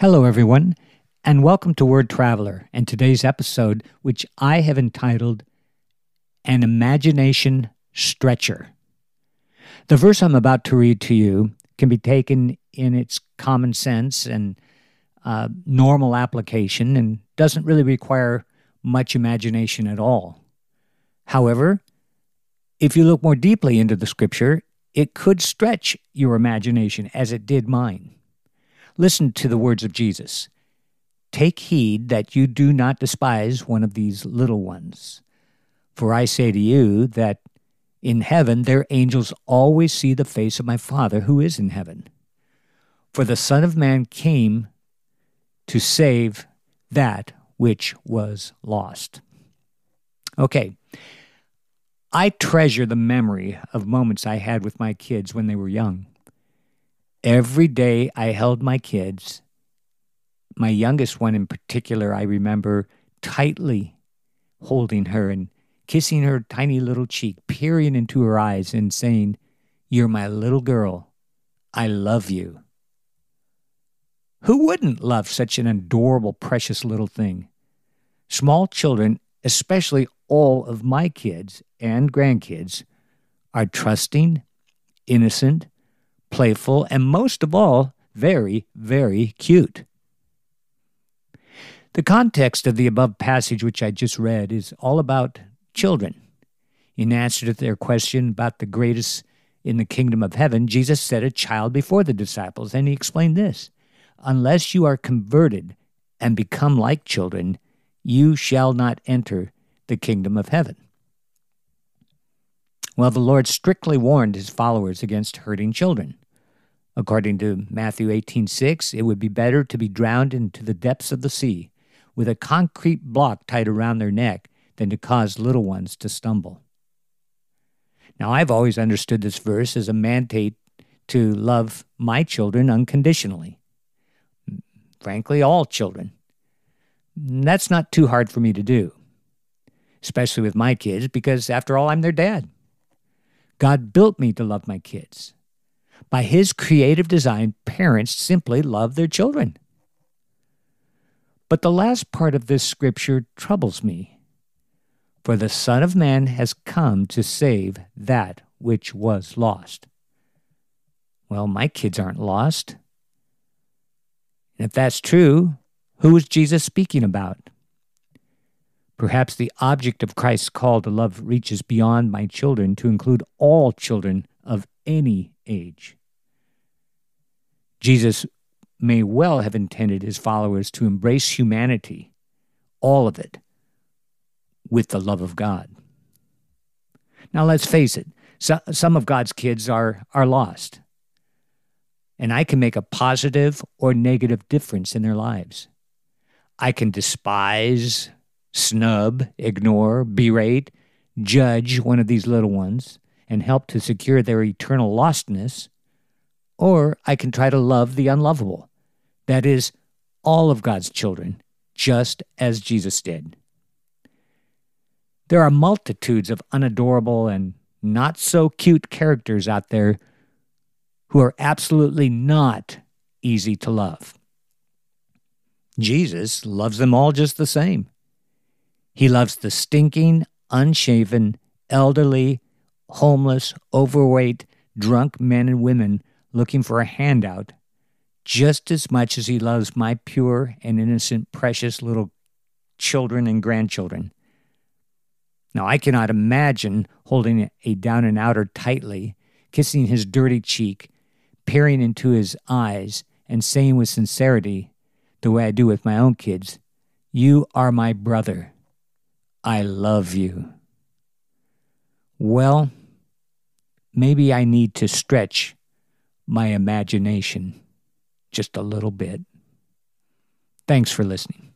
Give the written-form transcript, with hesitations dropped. Hello, everyone, and welcome to Word Traveler and today's episode, which I have entitled An Imagination Stretcher. The verse I'm about to read to you can be taken in its common sense and normal application and doesn't really require much imagination at all. However, if you look more deeply into the scripture, it could stretch your imagination as it did mine. Listen to the words of Jesus. Take heed that you do not despise one of these little ones. For I say to you that in heaven their angels always see the face of my Father who is in heaven. For the Son of Man came to save that which was lost. Okay, I treasure the memory of moments I had with my kids when they were young. Every day I held my kids, my youngest one in particular, I remember tightly holding her and kissing her tiny little cheek, peering into her eyes and saying, "You're my little girl. I love you." Who wouldn't love such an adorable, precious little thing? Small children, especially all of my kids and grandkids, are trusting, innocent, playful, and most of all, very, very cute. The context of the above passage, which I just read, is all about children. In answer to their question about the greatest in the kingdom of heaven, Jesus set a child before the disciples, and he explained this: unless you are converted and become like children, you shall not enter the kingdom of heaven. Well, the Lord strictly warned his followers against hurting children. According to Matthew 18:6, it would be better to be drowned into the depths of the sea with a concrete block tied around their neck than to cause little ones to stumble. Now, I've always understood this verse as a mandate to love my children unconditionally. Frankly, all children. That's not too hard for me to do, especially with my kids, because after all, I'm their dad. God built me to love my kids. By his creative design, parents simply love their children. But the last part of this scripture troubles me. For the Son of Man has come to save that which was lost. Well, my kids aren't lost. And if that's true, who was Jesus speaking about? Perhaps the object of Christ's call to love reaches beyond my children to include all children of any age. Jesus may well have intended his followers to embrace humanity, all of it, with the love of God. Now let's face it, some of God's kids are lost, and I can make a positive or negative difference in their lives. I can despise, snub, ignore, berate, judge one of these little ones, and help to secure their eternal lostness, or I can try to love the unlovable, that is, all of God's children, just as Jesus did. There are multitudes of unadorable and not-so-cute characters out there who are absolutely not easy to love. Jesus loves them all just the same. He loves the stinking, unshaven, elderly, homeless, overweight, drunk men and women looking for a handout just as much as he loves my pure and innocent, precious little children and grandchildren. Now, I cannot imagine holding a down-and-outer tightly, kissing his dirty cheek, peering into his eyes, and saying with sincerity, the way I do with my own kids, "You are my brother. I love you." Well, maybe I need to stretch my imagination just a little bit. Thanks for listening.